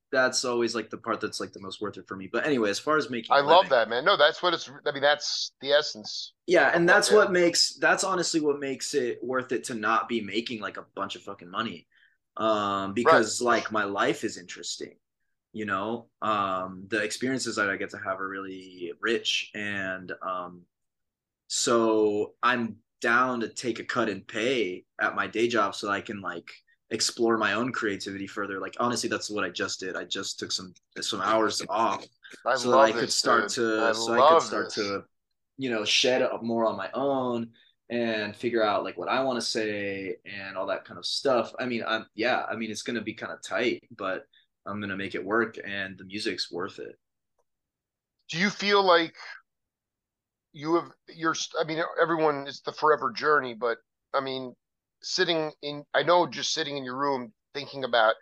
that's always like the part that's like the most worth it for me. But anyway, as far as making I living, love that, man. No, that's what it's I mean, that's the essence. Yeah, and that's what makes that's honestly what makes it worth it to not be making like a bunch of fucking money, um because right. like my life is interesting. You know, um, the experiences that I get to have are really rich. And um, so I'm down to take a cut in pay at my day job so I can like explore my own creativity further. Like, honestly, that's what I just did. I just took some some hours off I so that I could this, start dude. to I so I could start this. to, you know, shed up more on my own and figure out like what I want to say and all that kind of stuff. I mean, I'm yeah, I mean, it's going to be kind of tight, but I'm going to make it work, and the music's worth it. Do you feel like you have your, I mean, everyone is the forever journey, but I mean, sitting in, I know just sitting in your room, thinking about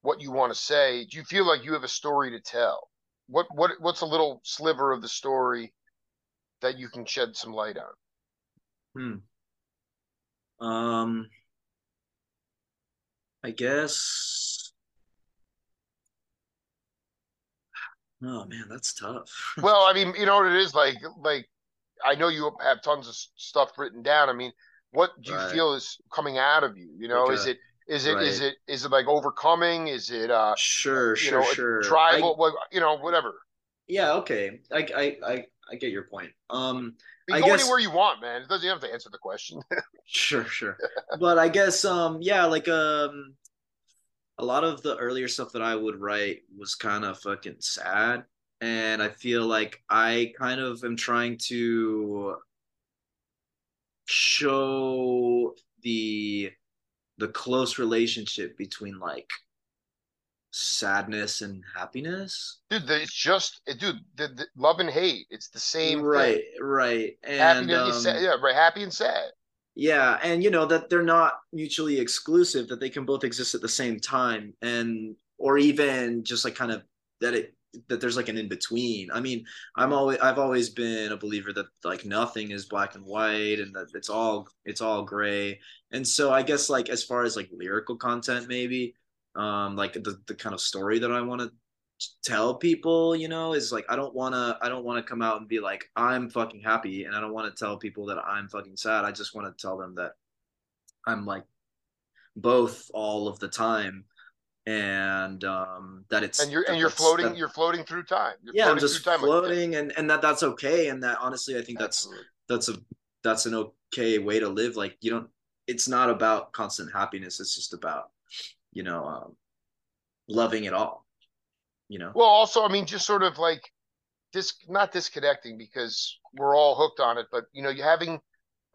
what you want to say, do you feel like you have a story to tell? What, what, what's a little sliver of the story that you can shed some light on? Hmm. Um, I guess, oh man, that's tough. Well, I mean, you know what it is like, like, I know you have tons of stuff written down. I mean, what do you right. feel is coming out of you? You know, like a, is it, is it, right. is it, is it like overcoming? Is it, uh, sure, you sure, know, sure. tribal, I, you know, whatever. Yeah. Okay. I, I, I, I get your point. Um, you I go guess, anywhere you want, man. It doesn't have to answer the question. sure. Sure. But I guess, um, yeah, like, um, a lot of the earlier stuff that I would write was kind of fucking sad. And I feel like I kind of am trying to show the, the close relationship between like sadness and happiness. Dude, it's just, dude, the, the love and hate. It's the same. Right. Thing. Right. And, um, and sad. Yeah. Right. Happy and sad. Yeah, and you know that they're not mutually exclusive, that they can both exist at the same time, and or even just like kind of that it that there's like an in between. I mean, I'm always I've always been a believer that like nothing is black and white, and that it's all it's all gray. And so I guess like as far as like lyrical content, maybe um, like the the kind of story that I want to tell people, you know, is like I don't want to I don't want to come out and be like I'm fucking happy, and I don't want to tell people that I'm fucking sad. I just want to tell them that I'm like both all of the time, and um that it's and you're and you're floating that, you're floating through time you're yeah floating I'm just time floating like and and that that's okay, and that honestly I think that's that's, that's a that's an okay way to live. Like you don't it's not about constant happiness, it's just about you know um loving it all, you know. Well, also I mean just sort of like this not disconnecting because we're all hooked on it, but you know, you having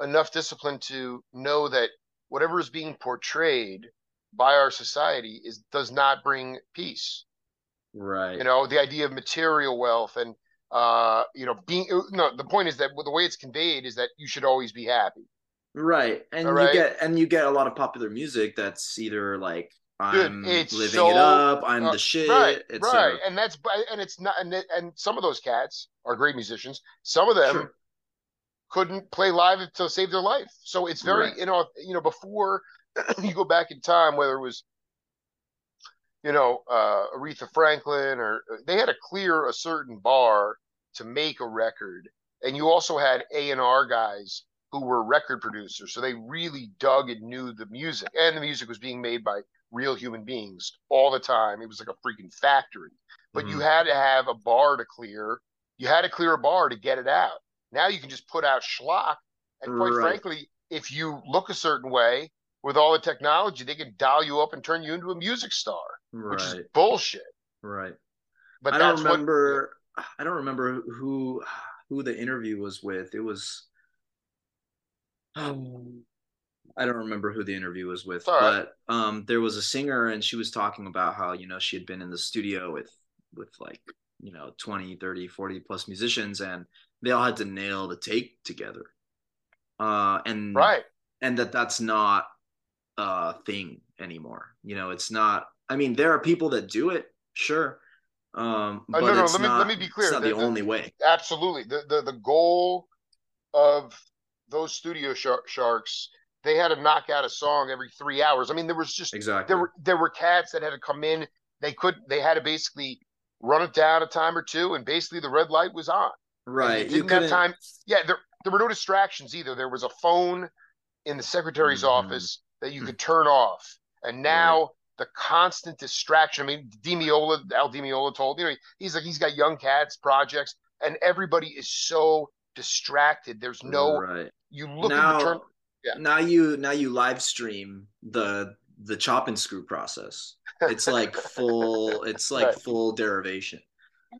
enough discipline to know that whatever is being portrayed by our society is does not bring peace. Right. You know, the idea of material wealth and, uh, you know, being, no, the point is that the way it's conveyed is that you should always be happy. Right. And all you right? get, and you get a lot of popular music that's either like, I'm Dude, living so, it up. I'm uh, the shit. Right. Et cetera. Right. And that's, and it's not, and, and some of those cats are great musicians. Some of them sure. couldn't play live to save their life. So it's very, right. you know, you know, before, you go back in time, whether it was, you know, uh, Aretha Franklin, or they had to clear a certain bar to make a record, and you also had A and R guys who were record producers, so they really dug and knew the music, and the music was being made by real human beings all the time. It was like a freaking factory, but mm-hmm. you had to have a bar to clear. You had to clear a bar to get it out. Now you can just put out schlock, and quite right. frankly, if you look a certain way, with all the technology, they can dial you up and turn you into a music star, right. which is bullshit. Right. But I that's don't remember. What... I don't remember who who the interview was with. It was. Um, I don't remember who the interview was with, all but right. um, there was a singer, and she was talking about how you know she had been in the studio with with like you know twenty, thirty, forty plus musicians, and they all had to nail the take together. Uh, and right, and that that's not. uh thing anymore, you know. It's not, I mean, there are people that do it, sure, um but uh, no, no, it's let, not, me, let me be clear, it's not the, the only way. Absolutely. The, the the goal of those studio shar- sharks, they had to knock out a song every three hours. I mean, there was just exactly there were there were cats that had to come in, they could they had to basically run it down a time or two, and basically the red light was on, right? You didn't you have time. Yeah, there, there were no distractions either. There was a phone in the secretary's mm-hmm. office that you could turn off. And now right. the constant distraction. I mean, Demiola, Al Demiola told, you know, he's like, he's got young cats projects, and everybody is so distracted. There's no, right. you look now, at the turn. Yeah. Now you, now you live stream the, the chop and screw process. It's like full, it's like right. full derivation.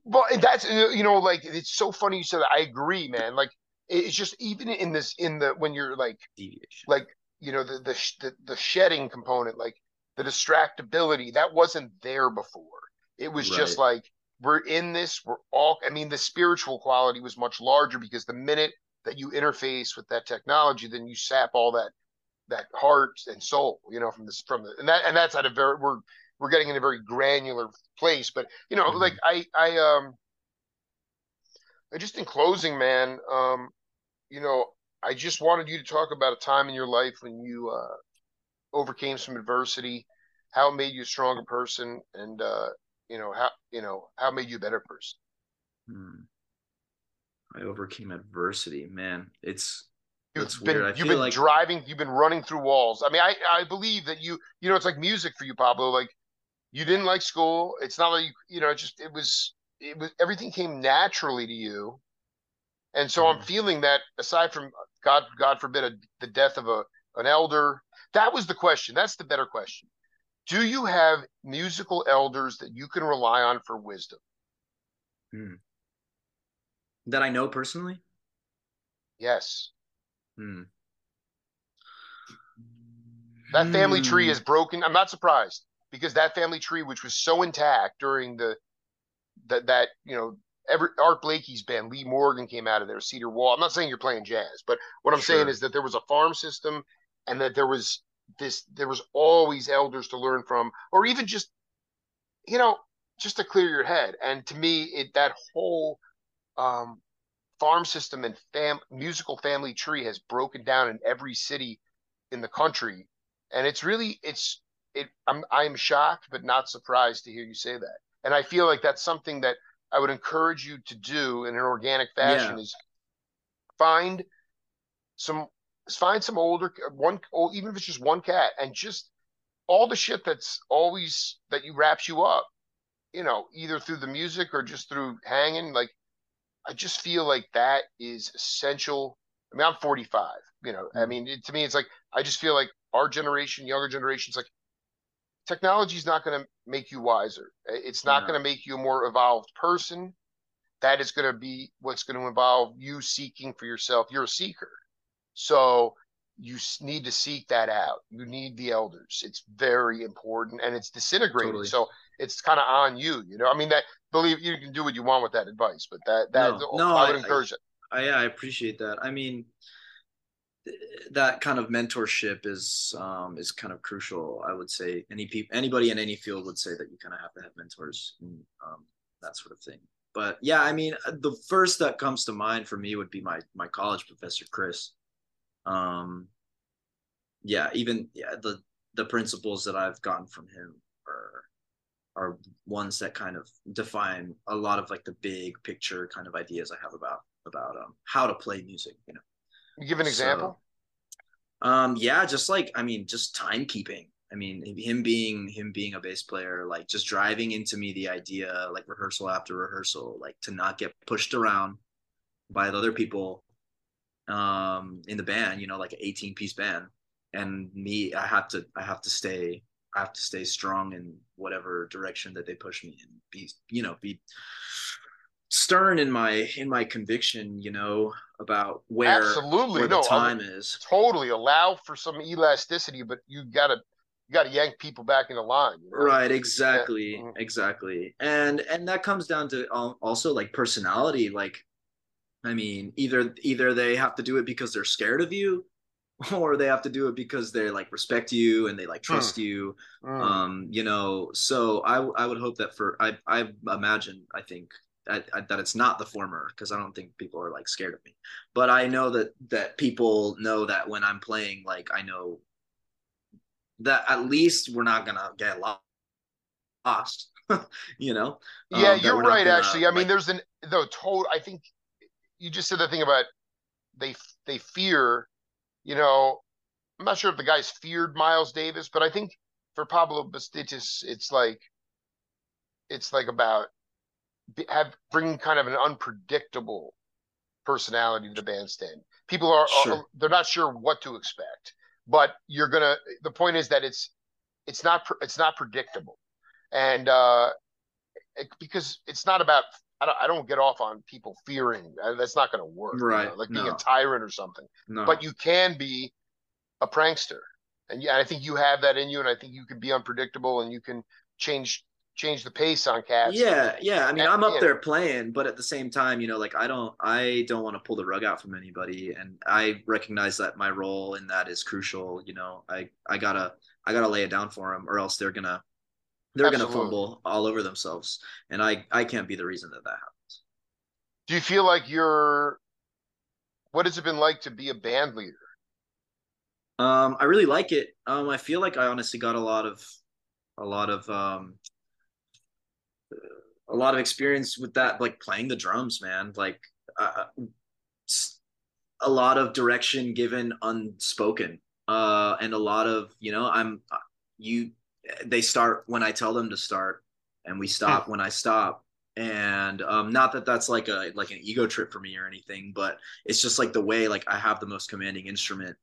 Well, that's, you know, like, it's so funny you said that. I agree, man. Like, it's just, even in this, in the, when you're like, deviation. Like, you know, the, the the shedding component, like the distractibility, that wasn't there before. It was right. just like, we're in this, we're all, I mean, the spiritual quality was much larger, because the minute that you interface with that technology, then you sap all that, that heart and soul, you know, from this, from the, and that, and that's at a very, we're, we're getting in a very granular place, but you know, mm-hmm. like I, I, um, just in closing, man, um, you know, I just wanted you to talk about a time in your life when you uh, overcame some adversity, how it made you a stronger person, and uh, you know how you know how it made you a better person. Hmm. I overcame adversity, man. It's you've it's been weird. I you've been like... driving, you've been running through walls. I mean, I, I believe that you you know it's like music for you, Pablo. Like you didn't like school. It's not like you, you know. It just it was it was everything came naturally to you, and so hmm. I'm feeling that aside from God, God forbid, a, the death of a an elder. That was the question. That's the better question. Do you have musical elders that you can rely on for wisdom? Hmm. That I know personally? Yes. Hmm. That family tree is broken. I'm not surprised, because that family tree, which was so intact during the that that you know. Every, Art Blakey's band, Lee Morgan, came out of there, Cedar Wall. I'm not saying you're playing jazz, but what I'm sure. saying is that there was a farm system, and that there was this, there was always elders to learn from, or even just, you know, just to clear your head. And to me, it, that whole um, farm system and fam musical family tree has broken down in every city in the country. And it's really, it's, it, I'm, I'm shocked, but not surprised to hear you say that. And I feel like that's something that I would encourage you to do in an organic fashion, yeah. is find some, find some older one, or even if it's just one cat, and just all the shit that's always, that you wraps you up, you know, either through the music or just through hanging. Like, I just feel like that is essential. I mean, I'm forty-five, you know, I mean, it, to me, it's like, I just feel like our generation, younger generations, like, technology is not going to make you wiser. It's not yeah. going to make you a more evolved person. That is going to be what's going to involve you seeking for yourself. You're a seeker. So you need to seek that out. You need the elders. It's very important, and it's disintegrating. Totally. So it's kind of on you, you know, I mean, that believe you can do what you want with that advice, but that, that no, no, I would I, encourage it. I, I appreciate that. I mean, that kind of mentorship is um is kind of crucial. I would say any people anybody in any field would say that you kind of have to have mentors and um that sort of thing. But yeah, I mean, the first that comes to mind for me would be my my college professor, Chris. Um yeah, even yeah, the the principles that I've gotten from him are are ones that kind of define a lot of like the big picture kind of ideas I have about about um how to play music, you know. Give an example. So, um yeah, just like, I mean, just timekeeping. I mean, him being him being a bass player, like just driving into me the idea, like rehearsal after rehearsal, like to not get pushed around by the other people um in the band, you know, like an eighteen piece band. And me, I have to I have to stay I have to stay strong in whatever direction that they push me, and be, you know, be stern in my in my conviction, you know, about where, Absolutely. where no, the time I mean, is. Totally allow for some elasticity, but you gotta you gotta yank people back in the line, you know? Right, exactly. Yeah. Exactly. And and that comes down to also like personality. Like, I mean, either either they have to do it because they're scared of you, or they have to do it because they like respect you and they like trust mm. you. Mm. Um, you know, so I I would hope that for I I imagine I think I, I, that it's not the former, because I don't think people are like scared of me, but I know that that people know that when I'm playing, like I know that at least we're not gonna get lost, you know. Yeah, um, you're right. Gonna, actually, I like, mean, there's an though total. I think you just said the thing about they they fear. You know, I'm not sure if the guys feared Miles Davis, but I think for Pablo Bastidas, it's like it's like about. Have bring kind of an unpredictable personality to the bandstand. People are, sure. are they're not sure what to expect, but you're gonna. The point is that it's it's not it's not predictable, and uh, it, because it's not about. I don't, I don't get off on people fearing. That's not going to work. Right, you know, like no. being a tyrant or something. No. But you can be a prankster, and yeah, I think you have that in you, and I think you can be unpredictable, and you can change. change the pace on cats. Yeah, yeah. I mean, I'm up there playing, but at the same time, you know, like I don't I don't want to pull the rug out from anybody, and I recognize that my role in that is crucial, you know. I I got to I got to lay it down for them, or else they're going to they're going to fumble all over themselves, and I I can't be the reason that that happens. Do you feel like you're what has it been like to be a band leader? Um I really like it. Um I feel like I honestly got a lot of a lot of um a lot of experience with that, like playing the drums, man, like uh, a lot of direction given unspoken, uh and a lot of, you know, I'm you they start when I tell them to start, and we stop when I stop. And um not that that's like a like an ego trip for me or anything, but it's just like the way, like I have the most commanding instrument,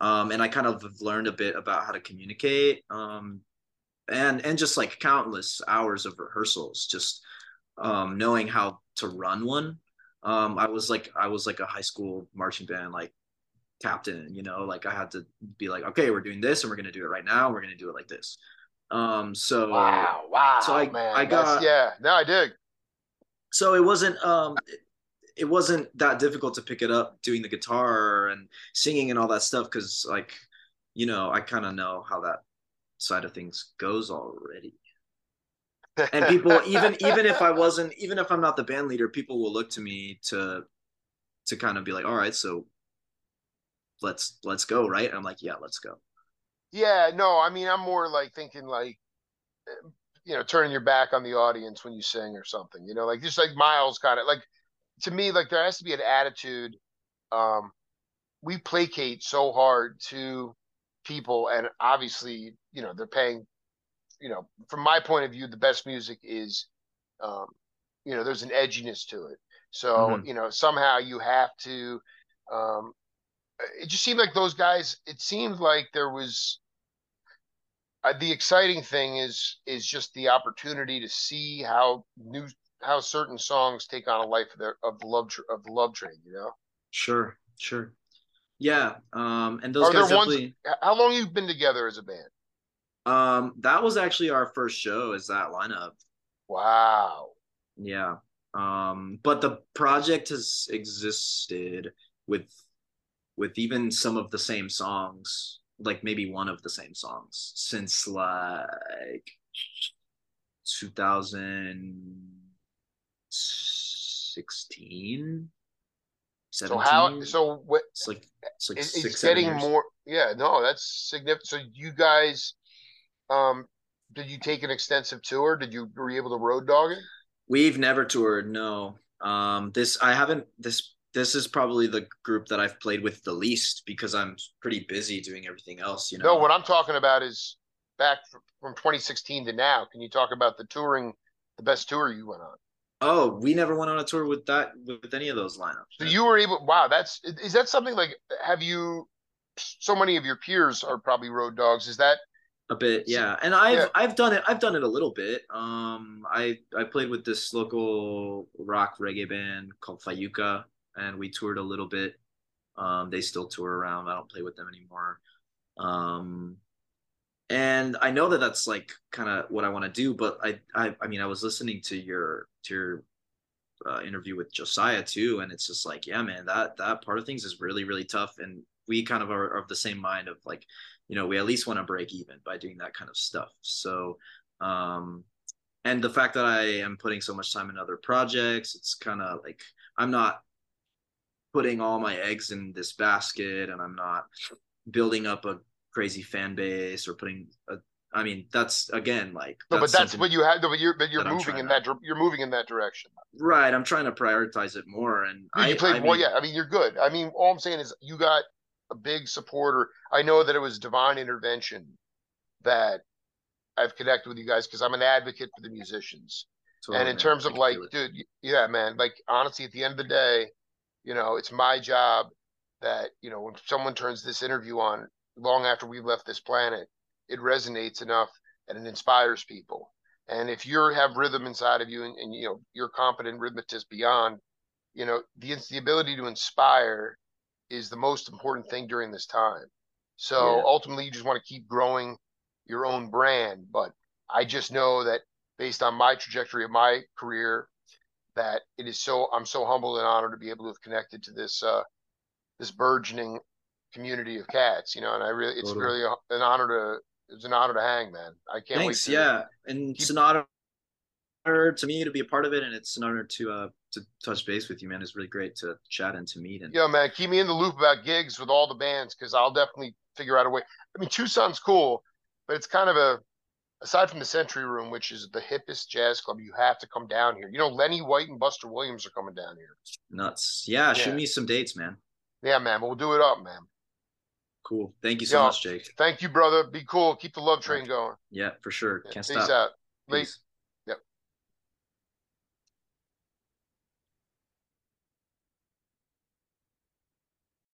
um and I kind of learned a bit about how to communicate, um and and just like countless hours of rehearsals, just um knowing how to run one. um I was like I was like a high school marching band like captain, you know, like I had to be like, okay, we're doing this, and we're gonna do it right now, we're gonna do it like this. Um so wow wow so I, man. I got That's, yeah no I dig so it wasn't um it, it wasn't that difficult to pick it up doing the guitar and singing and all that stuff, because like, you know, I kind of know how that side of things goes already. And people, even even if I wasn't, even if I'm not the band leader, people will look to me to to kind of be like, all right, so let's let's go, right? And I'm like, yeah, let's go. Yeah, no, I mean, I'm more like thinking like, you know, turning your back on the audience when you sing or something, you know, like just like Miles kind of like, to me, like there has to be an attitude. Um, we placate so hard to people, and obviously, you know, they're paying, you know, from my point of view, the best music is, um, you know, there's an edginess to it. So, mm-hmm. you know, somehow you have to, um, it just seemed like those guys, it seemed like there was, uh, the exciting thing is, is just the opportunity to see how new, how certain songs take on a life of their, of the love, of the Love Train, you know? Sure. Sure. Yeah. Um, and those Are guys there definitely... ones, how long you've been together as a band? Um, that was actually our first show, is that lineup. Wow. Yeah. Um, but the project has existed with, with even some of the same songs, like maybe one of the same songs since like two thousand sixteen. So how, so what, it's like, it's like it, six, it's getting years. More. Yeah, no, that's significant. So you guys, um, did you take an extensive tour? Did you, were you able to road dog it? We've never toured. No. Um, this, I haven't, this, this is probably the group that I've played with the least because I'm pretty busy doing everything else, you know? No, what I'm talking about is back from twenty sixteen to now. Can you talk about the touring, the best tour you went on? Oh, we never went on a tour with that, with any of those lineups. So you were able, wow, that's, is that something like, have you, so many of your peers are probably road dogs. Is that? A bit, yeah. And I've, yeah. I've done it, I've done it a little bit. Um, I, I played with this local rock reggae band called Fayuca. And we toured a little bit. Um, they still tour around. I don't play with them anymore. Um, and I know that that's like kind of what I want to do. But I, I, I mean, I was listening to your to your uh, interview with Josiah too, and it's just like, yeah, man, that that part of things is really, really tough. And we kind of are of the same mind of like, you know, we at least want to break even by doing that kind of stuff. So, um, and the fact that I am putting so much time in other projects, it's kind of like I'm not putting all my eggs in this basket, and I'm not building up a crazy fan base or putting a, I mean, that's again, like, that's no, but that's what you have, but you're, but you're moving in that, you're moving in that direction. Right. I'm trying to prioritize it more. And I played more. Yeah. I mean, you're good. I mean, all I'm saying is you got a big supporter. I know that it was divine intervention that I've connected with you guys, 'cause I'm an advocate for the musicians. And in terms of like, dude, yeah, man, like honestly, at the end of the day, you know, it's my job that, you know, when someone turns this interview on long after we've left this planet, it resonates enough and it inspires people. And if you have rhythm inside of you and, and you know, you're competent rhythmist beyond, you know, the, the ability to inspire is the most important thing during this time. So yeah. Ultimately, you just want to keep growing your own brand. But I just know that based on my trajectory of my career, that it is so, I'm so humbled and honored to be able to have connected to this, uh, this burgeoning community of cats, you know, and I really, it's totally. really a, an honor to, it's an honor to hang, man. I can't Thanks, wait. To, yeah. And keep... it's an honor to me to be a part of it. And it's an honor to, uh, to touch base with you, man. It's really great to chat and to meet. And yeah, man, keep me in the loop about gigs with all the bands. 'Cause I'll definitely figure out a way. I mean, Tucson's cool, but it's kind of a, aside from the Century Room, which is the hippest jazz club, you have to come down here. You know, Lenny White and Buster Williams are coming down here. Nuts. Yeah, yeah. Shoot me some dates, man. Yeah, man. We'll do it up, man. Cool. Thank you so Yo, much, Jake. Thank you, brother. Be cool. Keep the Love Train going. Yeah, for sure. Yeah. Can't Peace stop. Out. Peace out.